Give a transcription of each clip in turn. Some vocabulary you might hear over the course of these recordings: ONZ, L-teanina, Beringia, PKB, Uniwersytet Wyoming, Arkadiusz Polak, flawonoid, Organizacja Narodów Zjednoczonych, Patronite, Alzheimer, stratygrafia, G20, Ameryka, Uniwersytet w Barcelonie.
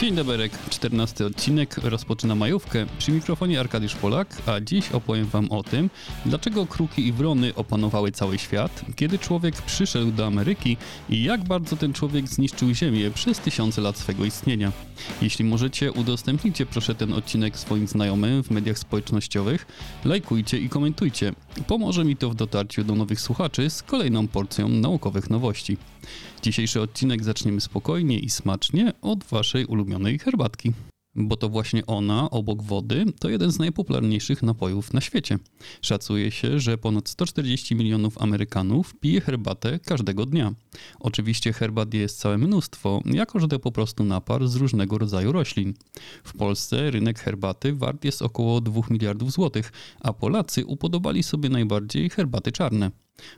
Dzień dobry, 14 odcinek rozpoczyna majówkę. Przy mikrofonie Arkadiusz Polak, a dziś opowiem Wam o tym, dlaczego kruki i wrony opanowały cały świat, kiedy człowiek przyszedł do Ameryki i jak bardzo ten człowiek zniszczył Ziemię przez tysiące lat swego istnienia. Jeśli możecie, udostępnijcie proszę ten odcinek swoim znajomym w mediach społecznościowych, lajkujcie i komentujcie. Pomoże mi to w dotarciu do nowych słuchaczy z kolejną porcją naukowych nowości. Dzisiejszy odcinek zaczniemy spokojnie i smacznie od Waszej ulubionej herbatki. Bo to właśnie ona, obok wody, to jeden z najpopularniejszych napojów na świecie. Szacuje się, że ponad 140 milionów Amerykanów pije herbatę każdego dnia. Oczywiście herbat jest całe mnóstwo, jako że to po prostu napar z różnego rodzaju roślin. W Polsce rynek herbaty wart jest około 2 miliardów złotych, a Polacy upodobali sobie najbardziej herbaty czarne.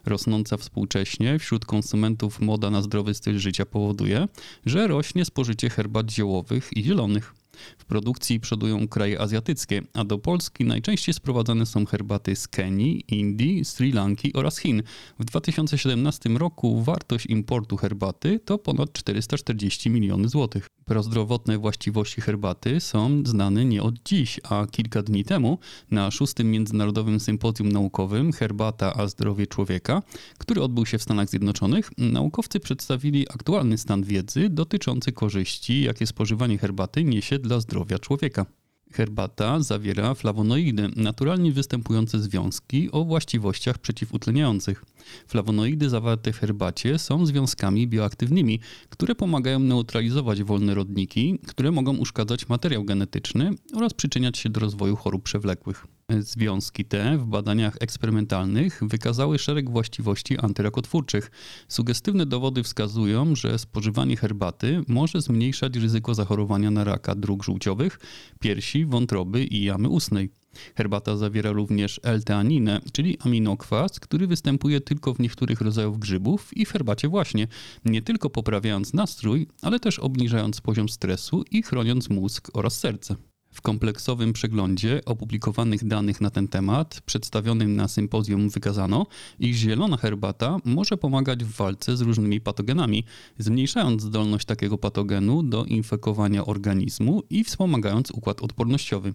Rosnąca współcześnie wśród konsumentów moda na zdrowy styl życia powoduje, że rośnie spożycie herbat ziołowych i zielonych. W produkcji przodują kraje azjatyckie, a do Polski najczęściej sprowadzane są herbaty z Kenii, Indii, Sri Lanki oraz Chin. W 2017 roku wartość importu herbaty to ponad 440 milionów złotych. Prozdrowotne właściwości herbaty są znane nie od dziś, a kilka dni temu na 6. Międzynarodowym Sympozjum Naukowym Herbata a Zdrowie Człowieka, który odbył się w Stanach Zjednoczonych, naukowcy przedstawili aktualny stan wiedzy dotyczący korzyści, jakie spożywanie herbaty niesie dla zdrowia człowieka. Herbata zawiera flawonoidy, naturalnie występujące związki o właściwościach przeciwutleniających. Flawonoidy zawarte w herbacie są związkami bioaktywnymi, które pomagają neutralizować wolne rodniki, które mogą uszkadzać materiał genetyczny oraz przyczyniać się do rozwoju chorób przewlekłych. Związki te w badaniach eksperymentalnych wykazały szereg właściwości antyrokotwórczych. Sugestywne dowody wskazują, że spożywanie herbaty może zmniejszać ryzyko zachorowania na raka dróg żółciowych, piersi, wątroby i jamy ustnej. Herbata zawiera również L-teaninę, czyli aminokwas, który występuje tylko w niektórych rodzajach grzybów i w herbacie właśnie, nie tylko poprawiając nastrój, ale też obniżając poziom stresu i chroniąc mózg oraz serce. W kompleksowym przeglądzie opublikowanych danych na ten temat, przedstawionym na sympozjum, wykazano, iż zielona herbata może pomagać w walce z różnymi patogenami, zmniejszając zdolność takiego patogenu do infekowania organizmu i wspomagając układ odpornościowy.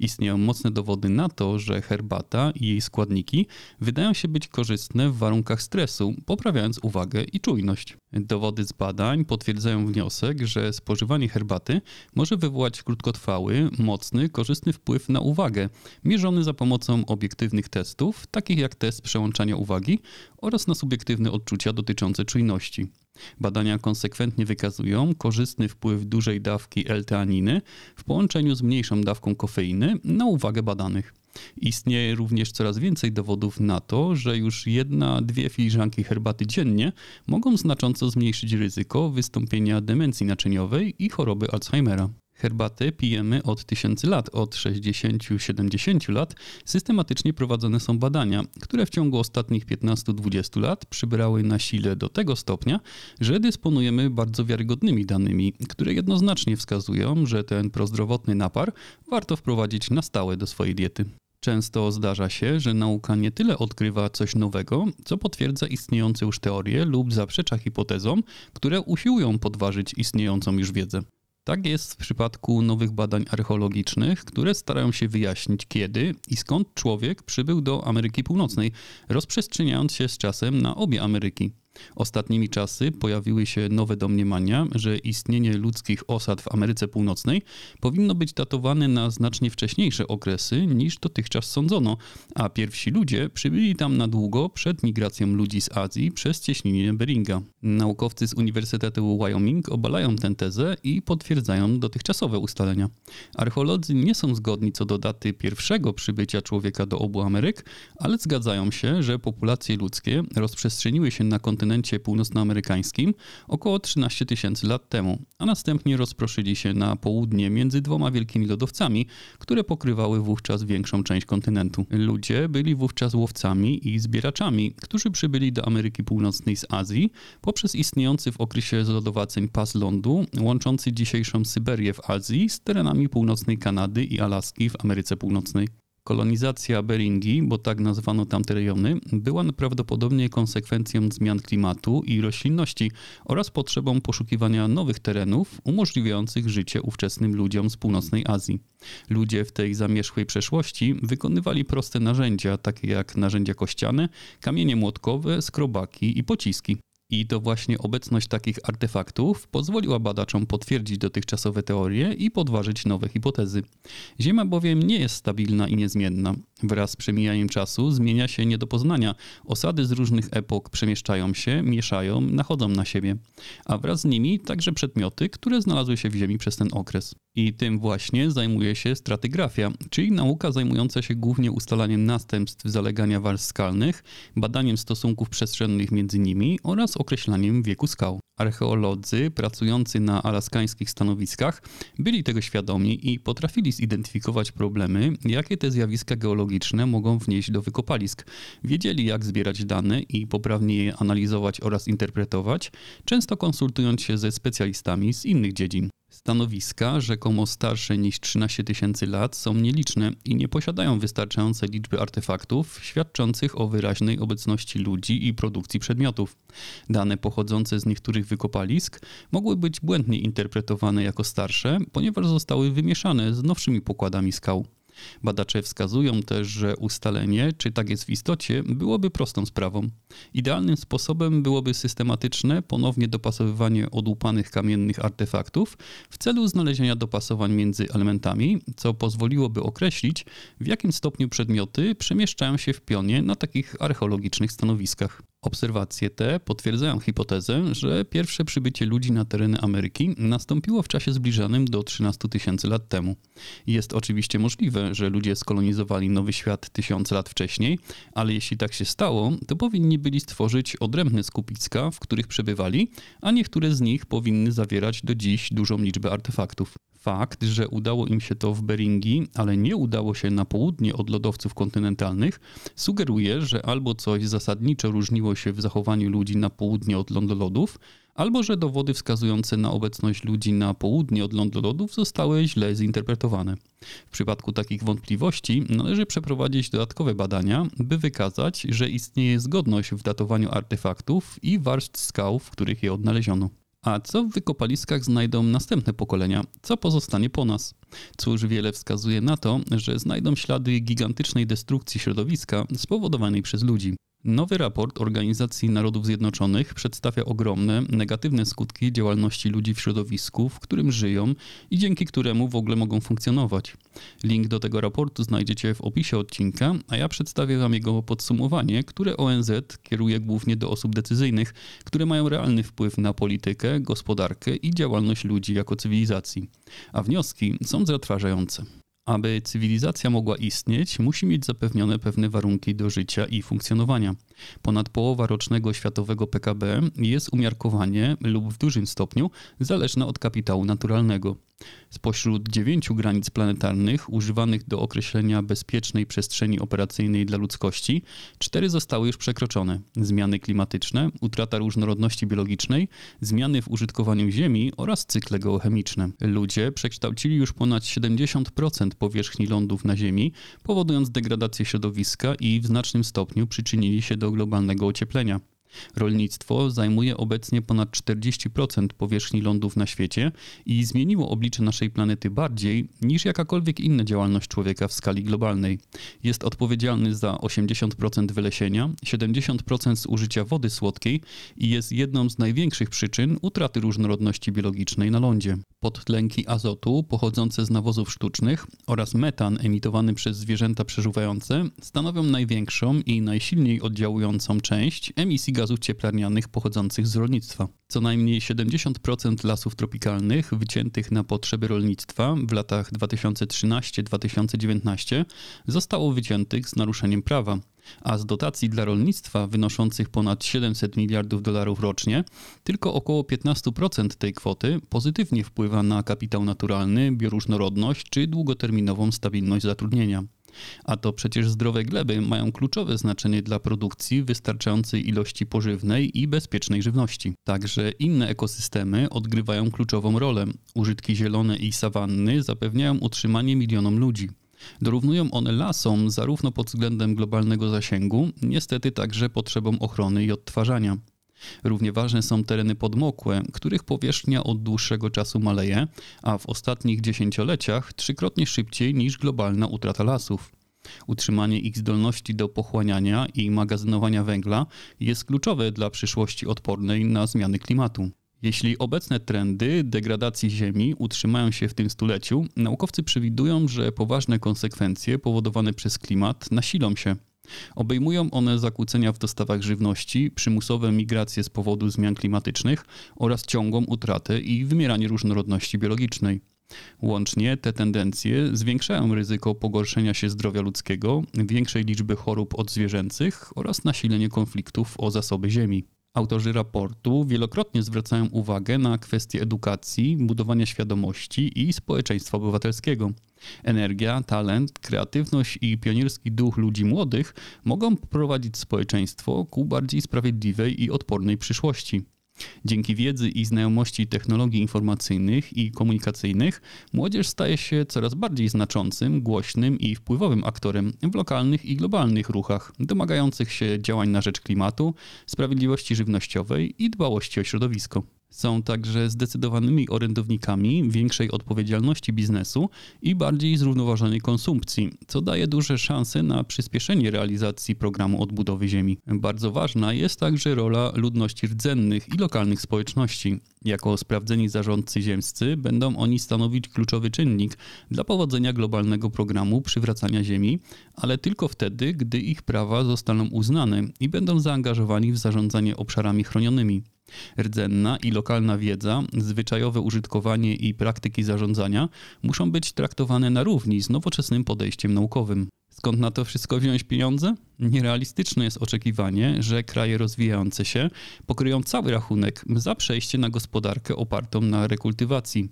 Istnieją mocne dowody na to, że herbata i jej składniki wydają się być korzystne w warunkach stresu, poprawiając uwagę i czujność. Dowody z badań potwierdzają wniosek, że spożywanie herbaty może wywołać krótkotrwały, mocny, korzystny wpływ na uwagę, mierzony za pomocą obiektywnych testów, takich jak test przełączania uwagi oraz na subiektywne odczucia dotyczące czujności. Badania konsekwentnie wykazują korzystny wpływ dużej dawki L-teaniny w połączeniu z mniejszą dawką kofeiny na uwagę badanych. Istnieje również coraz więcej dowodów na to, że już 1-2 filiżanki herbaty dziennie mogą znacząco zmniejszyć ryzyko wystąpienia demencji naczyniowej i choroby Alzheimera. Herbaty pijemy od tysięcy lat, od 60-70 lat systematycznie prowadzone są badania, które w ciągu ostatnich 15-20 lat przybrały na sile do tego stopnia, że dysponujemy bardzo wiarygodnymi danymi, które jednoznacznie wskazują, że ten prozdrowotny napar warto wprowadzić na stałe do swojej diety. Często zdarza się, że nauka nie tyle odkrywa coś nowego, co potwierdza istniejące już teorie lub zaprzecza hipotezom, które usiłują podważyć istniejącą już wiedzę. Tak jest w przypadku nowych badań archeologicznych, które starają się wyjaśnić, kiedy i skąd człowiek przybył do Ameryki Północnej, rozprzestrzeniając się z czasem na obie Ameryki. Ostatnimi czasy pojawiły się nowe domniemania, że istnienie ludzkich osad w Ameryce Północnej powinno być datowane na znacznie wcześniejsze okresy niż dotychczas sądzono, a pierwsi ludzie przybyli tam na długo przed migracją ludzi z Azji przez cieśninę Beringa. Naukowcy z Uniwersytetu Wyoming obalają tę tezę i potwierdzają dotychczasowe ustalenia. Archeolodzy nie są zgodni co do daty pierwszego przybycia człowieka do obu Ameryk, ale zgadzają się, że populacje ludzkie rozprzestrzeniły się na kontynencie północnoamerykańskim około 13 tysięcy lat temu, a następnie rozproszyli się na południe między dwoma wielkimi lodowcami, które pokrywały wówczas większą część kontynentu. Ludzie byli wówczas łowcami i zbieraczami, którzy przybyli do Ameryki Północnej z Azji poprzez istniejący w okresie lodowaceń pas lądu, łączący dzisiejszą Syberię w Azji z terenami północnej Kanady i Alaski w Ameryce Północnej. Kolonizacja Beringii, bo tak nazwano tamte rejony, była prawdopodobnie konsekwencją zmian klimatu i roślinności oraz potrzebą poszukiwania nowych terenów umożliwiających życie ówczesnym ludziom z północnej Azji. Ludzie w tej zamierzchłej przeszłości wykonywali proste narzędzia, takie jak narzędzia kościane, kamienie młotkowe, skrobaki i pociski. I to właśnie obecność takich artefaktów pozwoliła badaczom potwierdzić dotychczasowe teorie i podważyć nowe hipotezy. Ziemia bowiem nie jest stabilna i niezmienna. Wraz z przemijaniem czasu zmienia się nie do poznania. Osady z różnych epok przemieszczają się, mieszają, nachodzą na siebie. A wraz z nimi także przedmioty, które znalazły się w ziemi przez ten okres. I tym właśnie zajmuje się stratygrafia, czyli nauka zajmująca się głównie ustalaniem następstw zalegania warstw skalnych, badaniem stosunków przestrzennych między nimi oraz określaniem wieku skał. Archeolodzy pracujący na alaskańskich stanowiskach byli tego świadomi i potrafili zidentyfikować problemy, jakie te zjawiska geologiczne mogą wnieść do wykopalisk. Wiedzieli, jak zbierać dane i poprawnie je analizować oraz interpretować, często konsultując się ze specjalistami z innych dziedzin. Stanowiska rzekomo starsze niż 13 tysięcy lat są nieliczne i nie posiadają wystarczającej liczby artefaktów świadczących o wyraźnej obecności ludzi i produkcji przedmiotów. Dane pochodzące z niektórych wykopalisk mogły być błędnie interpretowane jako starsze, ponieważ zostały wymieszane z nowszymi pokładami skał. Badacze wskazują też, że ustalenie, czy tak jest w istocie, byłoby prostą sprawą. Idealnym sposobem byłoby systematyczne ponownie dopasowywanie odłupanych kamiennych artefaktów w celu znalezienia dopasowań między elementami, co pozwoliłoby określić, w jakim stopniu przedmioty przemieszczają się w pionie na takich archeologicznych stanowiskach. Obserwacje te potwierdzają hipotezę, że pierwsze przybycie ludzi na tereny Ameryki nastąpiło w czasie zbliżanym do 13 tysięcy lat temu. Jest oczywiście możliwe, że ludzie skolonizowali Nowy Świat 1000 lat wcześniej, ale jeśli tak się stało, to powinni byli stworzyć odrębne skupiska, w których przebywali, a niektóre z nich powinny zawierać do dziś dużą liczbę artefaktów. Fakt, że udało im się to w Beringii, ale nie udało się na południe od lodowców kontynentalnych, sugeruje, że albo coś zasadniczo różniło się w zachowaniu ludzi na południe od lądolodów, albo że dowody wskazujące na obecność ludzi na południe od lądolodów zostały źle zinterpretowane. W przypadku takich wątpliwości należy przeprowadzić dodatkowe badania, by wykazać, że istnieje zgodność w datowaniu artefaktów i warstw skał, w których je odnaleziono. A co w wykopaliskach znajdą następne pokolenia? Co pozostanie po nas? Cóż, wiele wskazuje na to, że znajdą ślady gigantycznej destrukcji środowiska spowodowanej przez ludzi. Nowy raport Organizacji Narodów Zjednoczonych przedstawia ogromne, negatywne skutki działalności ludzi w środowisku, w którym żyją i dzięki któremu w ogóle mogą funkcjonować. Link do tego raportu znajdziecie w opisie odcinka, a ja przedstawię Wam jego podsumowanie, które ONZ kieruje głównie do osób decyzyjnych, które mają realny wpływ na politykę, gospodarkę i działalność ludzi jako cywilizacji. A wnioski są zatrważające. Aby cywilizacja mogła istnieć, musi mieć zapewnione pewne warunki do życia i funkcjonowania. Ponad połowa rocznego światowego PKB jest umiarkowanie lub w dużym stopniu zależna od kapitału naturalnego. Spośród 9 granic planetarnych używanych do określenia bezpiecznej przestrzeni operacyjnej dla ludzkości, 4 zostały już przekroczone. Zmiany klimatyczne, utrata różnorodności biologicznej, zmiany w użytkowaniu ziemi oraz cykle geochemiczne. Ludzie przekształcili już ponad 70% powierzchni lądów na Ziemi, powodując degradację środowiska i w znacznym stopniu przyczynili się do globalnego ocieplenia. Rolnictwo zajmuje obecnie ponad 40% powierzchni lądów na świecie i zmieniło oblicze naszej planety bardziej niż jakakolwiek inna działalność człowieka w skali globalnej. Jest odpowiedzialny za 80% wylesienia, 70% zużycia wody słodkiej i jest jedną z największych przyczyn utraty różnorodności biologicznej na lądzie. Podtlenki azotu pochodzące z nawozów sztucznych oraz metan emitowany przez zwierzęta przeżuwające stanowią największą i najsilniej oddziałującą część emisji gazów cieplarnianych pochodzących z rolnictwa. Co najmniej 70% lasów tropikalnych wyciętych na potrzeby rolnictwa w latach 2013-2019 zostało wyciętych z naruszeniem prawa, a z dotacji dla rolnictwa wynoszących ponad $700 miliardów rocznie, tylko około 15% tej kwoty pozytywnie wpływa na kapitał naturalny, bioróżnorodność czy długoterminową stabilność zatrudnienia. A to przecież zdrowe gleby mają kluczowe znaczenie dla produkcji wystarczającej ilości pożywnej i bezpiecznej żywności. Także inne ekosystemy odgrywają kluczową rolę. Użytki zielone i sawanny zapewniają utrzymanie milionom ludzi. Dorównują one lasom zarówno pod względem globalnego zasięgu, niestety także potrzebą ochrony i odtwarzania. Równie ważne są tereny podmokłe, których powierzchnia od dłuższego czasu maleje, a w ostatnich dziesięcioleciach trzykrotnie szybciej niż globalna utrata lasów. Utrzymanie ich zdolności do pochłaniania i magazynowania węgla jest kluczowe dla przyszłości odpornej na zmiany klimatu. Jeśli obecne trendy degradacji Ziemi utrzymają się w tym stuleciu, naukowcy przewidują, że poważne konsekwencje powodowane przez klimat nasilą się. Obejmują one zakłócenia w dostawach żywności, przymusowe migracje z powodu zmian klimatycznych oraz ciągłą utratę i wymieranie różnorodności biologicznej. Łącznie te tendencje zwiększają ryzyko pogorszenia się zdrowia ludzkiego, większej liczby chorób odzwierzęcych oraz nasilenie konfliktów o zasoby ziemi. Autorzy raportu wielokrotnie zwracają uwagę na kwestie edukacji, budowania świadomości i społeczeństwa obywatelskiego. Energia, talent, kreatywność i pionierski duch ludzi młodych mogą prowadzić społeczeństwo ku bardziej sprawiedliwej i odpornej przyszłości. Dzięki wiedzy i znajomości technologii informacyjnych i komunikacyjnych młodzież staje się coraz bardziej znaczącym, głośnym i wpływowym aktorem w lokalnych i globalnych ruchach domagających się działań na rzecz klimatu, sprawiedliwości żywnościowej i dbałości o środowisko. Są także zdecydowanymi orędownikami większej odpowiedzialności biznesu i bardziej zrównoważonej konsumpcji, co daje duże szanse na przyspieszenie realizacji programu odbudowy ziemi. Bardzo ważna jest także rola ludności rdzennych i lokalnych społeczności. Jako sprawdzeni zarządcy ziemscy będą oni stanowić kluczowy czynnik dla powodzenia globalnego programu przywracania ziemi, ale tylko wtedy, gdy ich prawa zostaną uznane i będą zaangażowani w zarządzanie obszarami chronionymi. Rdzenna i lokalna wiedza, zwyczajowe użytkowanie i praktyki zarządzania muszą być traktowane na równi z nowoczesnym podejściem naukowym. Skąd na to wszystko wziąć pieniądze? Nierealistyczne jest oczekiwanie, że kraje rozwijające się pokryją cały rachunek za przejście na gospodarkę opartą na rekultywacji.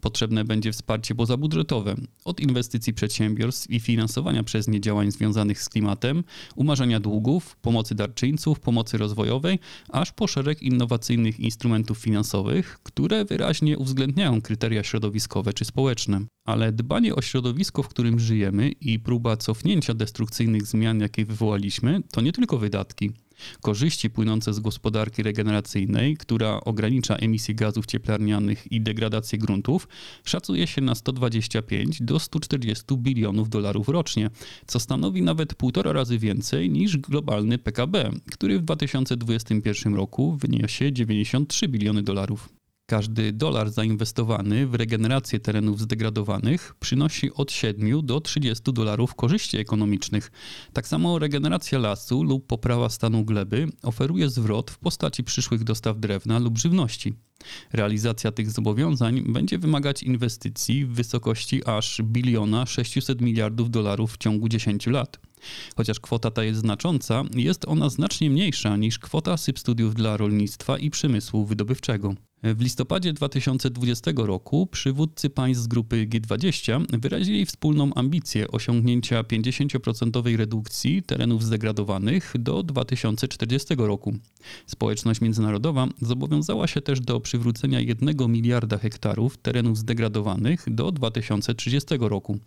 Potrzebne będzie wsparcie pozabudżetowe, od inwestycji przedsiębiorstw i finansowania przez nie działań związanych z klimatem, umarzania długów, pomocy darczyńców, pomocy rozwojowej, aż po szereg innowacyjnych instrumentów finansowych, które wyraźnie uwzględniają kryteria środowiskowe czy społeczne. Ale dbanie o środowisko, w którym żyjemy i próba cofnięcia destrukcyjnych zmian, jakie wywołaliśmy, to nie tylko wydatki. Korzyści płynące z gospodarki regeneracyjnej, która ogranicza emisję gazów cieplarnianych i degradację gruntów, szacuje się na 125 do 140 bilionów dolarów rocznie, co stanowi nawet 1,5 razy więcej niż globalny PKB, który w 2021 roku wyniesie 93 biliony dolarów. Każdy dolar zainwestowany w regenerację terenów zdegradowanych przynosi od 7 do 30 dolarów korzyści ekonomicznych. Tak samo regeneracja lasu lub poprawa stanu gleby oferuje zwrot w postaci przyszłych dostaw drewna lub żywności. Realizacja tych zobowiązań będzie wymagać inwestycji w wysokości aż $1,600 biliardów w ciągu 10 lat. Chociaż kwota ta jest znacząca, jest ona znacznie mniejsza niż kwota subsydiów dla rolnictwa i przemysłu wydobywczego. W listopadzie 2020 roku przywódcy państw z grupy G20 wyrazili wspólną ambicję osiągnięcia 50% redukcji terenów zdegradowanych do 2040 roku. Społeczność międzynarodowa zobowiązała się też do przywrócenia 1 miliarda hektarów terenów zdegradowanych do 2030 roku.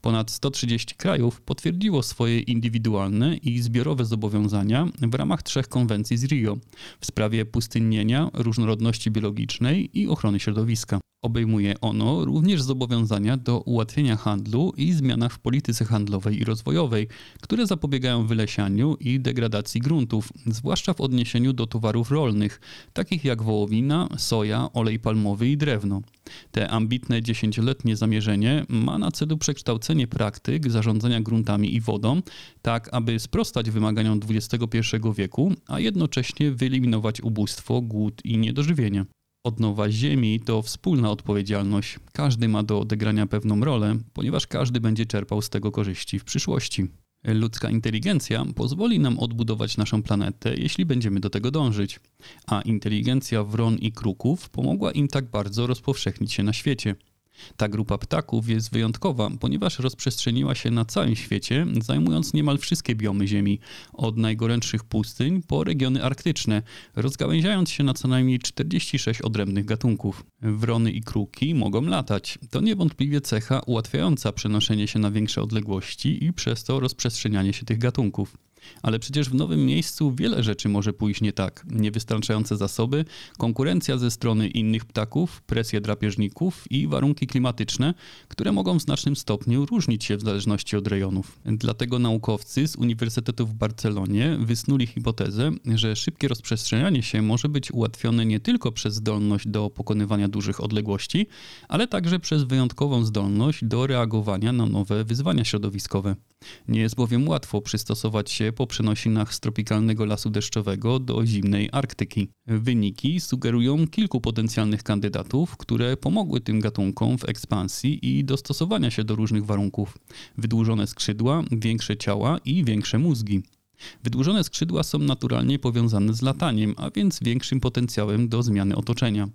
Ponad 130 krajów potwierdziło swoje indywidualne i zbiorowe zobowiązania w ramach 3 konwencji z Rio w sprawie pustynnienia, różnorodności biologicznej i ochrony środowiska. Obejmuje ono również zobowiązania do ułatwienia handlu i zmianach w polityce handlowej i rozwojowej, które zapobiegają wylesianiu i degradacji gruntów, zwłaszcza w odniesieniu do towarów rolnych, takich jak wołowina, soja, olej palmowy i drewno. Te ambitne 10-letnie zamierzenie ma na celu przekształcenie praktyk zarządzania gruntami i wodą, tak aby sprostać wymaganiom XXI wieku, a jednocześnie wyeliminować ubóstwo, głód i niedożywienie. Odnowa ziemi to wspólna odpowiedzialność. Każdy ma do odegrania pewną rolę, ponieważ każdy będzie czerpał z tego korzyści w przyszłości. Ludzka inteligencja pozwoli nam odbudować naszą planetę, jeśli będziemy do tego dążyć. A inteligencja wron i kruków pomogła im tak bardzo rozpowszechnić się na świecie. Ta grupa ptaków jest wyjątkowa, ponieważ rozprzestrzeniła się na całym świecie, zajmując niemal wszystkie biomy Ziemi, od najgorętszych pustyń po regiony arktyczne, rozgałęziając się na co najmniej 46 odrębnych gatunków. Wrony i kruki mogą latać. To niewątpliwie cecha ułatwiająca przenoszenie się na większe odległości i przez to rozprzestrzenianie się tych gatunków. Ale przecież w nowym miejscu wiele rzeczy może pójść nie tak. Niewystarczające zasoby, konkurencja ze strony innych ptaków, presje drapieżników i warunki klimatyczne, które mogą w znacznym stopniu różnić się w zależności od rejonów. Dlatego naukowcy z Uniwersytetu w Barcelonie wysnuli hipotezę, że szybkie rozprzestrzenianie się może być ułatwione nie tylko przez zdolność do pokonywania dużych odległości, ale także przez wyjątkową zdolność do reagowania na nowe wyzwania środowiskowe. Nie jest bowiem łatwo przystosować się po przenosinach z tropikalnego lasu deszczowego do zimnej Arktyki. Wyniki sugerują kilku potencjalnych kandydatów, które pomogły tym gatunkom w ekspansji i dostosowania się do różnych warunków. Wydłużone skrzydła, większe ciała i większe mózgi. Wydłużone skrzydła są naturalnie powiązane z lataniem, a więc większym potencjałem do zmiany otoczenia.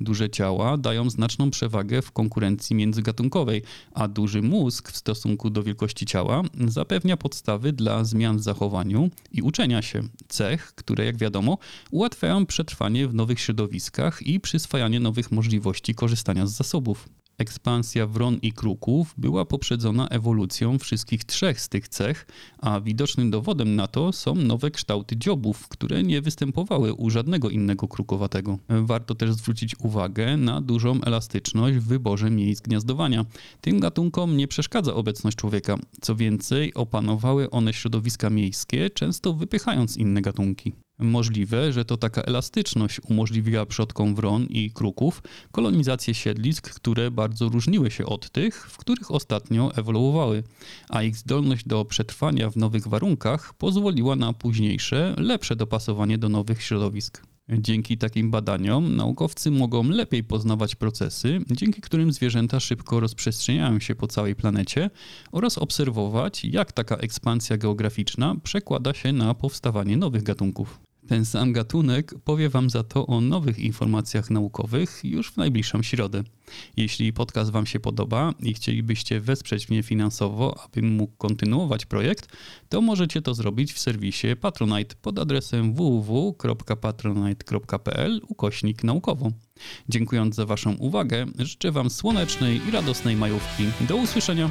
Duże ciała dają znaczną przewagę w konkurencji międzygatunkowej, a duży mózg w stosunku do wielkości ciała zapewnia podstawy dla zmian w zachowaniu i uczenia się, cech, które jak wiadomo ułatwiają przetrwanie w nowych środowiskach i przyswajanie nowych możliwości korzystania z zasobów. Ekspansja wron i kruków była poprzedzona ewolucją wszystkich trzech z tych cech, a widocznym dowodem na to są nowe kształty dziobów, które nie występowały u żadnego innego krukowatego. Warto też zwrócić uwagę na dużą elastyczność w wyborze miejsc gniazdowania. Tym gatunkom nie przeszkadza obecność człowieka. Co więcej, opanowały one środowiska miejskie, często wypychając inne gatunki. Możliwe, że to taka elastyczność umożliwiła przodkom wron i kruków kolonizację siedlisk, które bardzo różniły się od tych, w których ostatnio ewoluowały, a ich zdolność do przetrwania w nowych warunkach pozwoliła na późniejsze, lepsze dopasowanie do nowych środowisk. Dzięki takim badaniom naukowcy mogą lepiej poznawać procesy, dzięki którym zwierzęta szybko rozprzestrzeniają się po całej planecie oraz obserwować, jak taka ekspansja geograficzna przekłada się na powstawanie nowych gatunków. Ten sam gatunek powie Wam za to o nowych informacjach naukowych już w najbliższą środę. Jeśli podcast Wam się podoba i chcielibyście wesprzeć mnie finansowo, abym mógł kontynuować projekt, to możecie to zrobić w serwisie Patronite pod adresem www.patronite.pl/naukowo. Dziękując za Waszą uwagę, życzę Wam słonecznej i radosnej majówki. Do usłyszenia!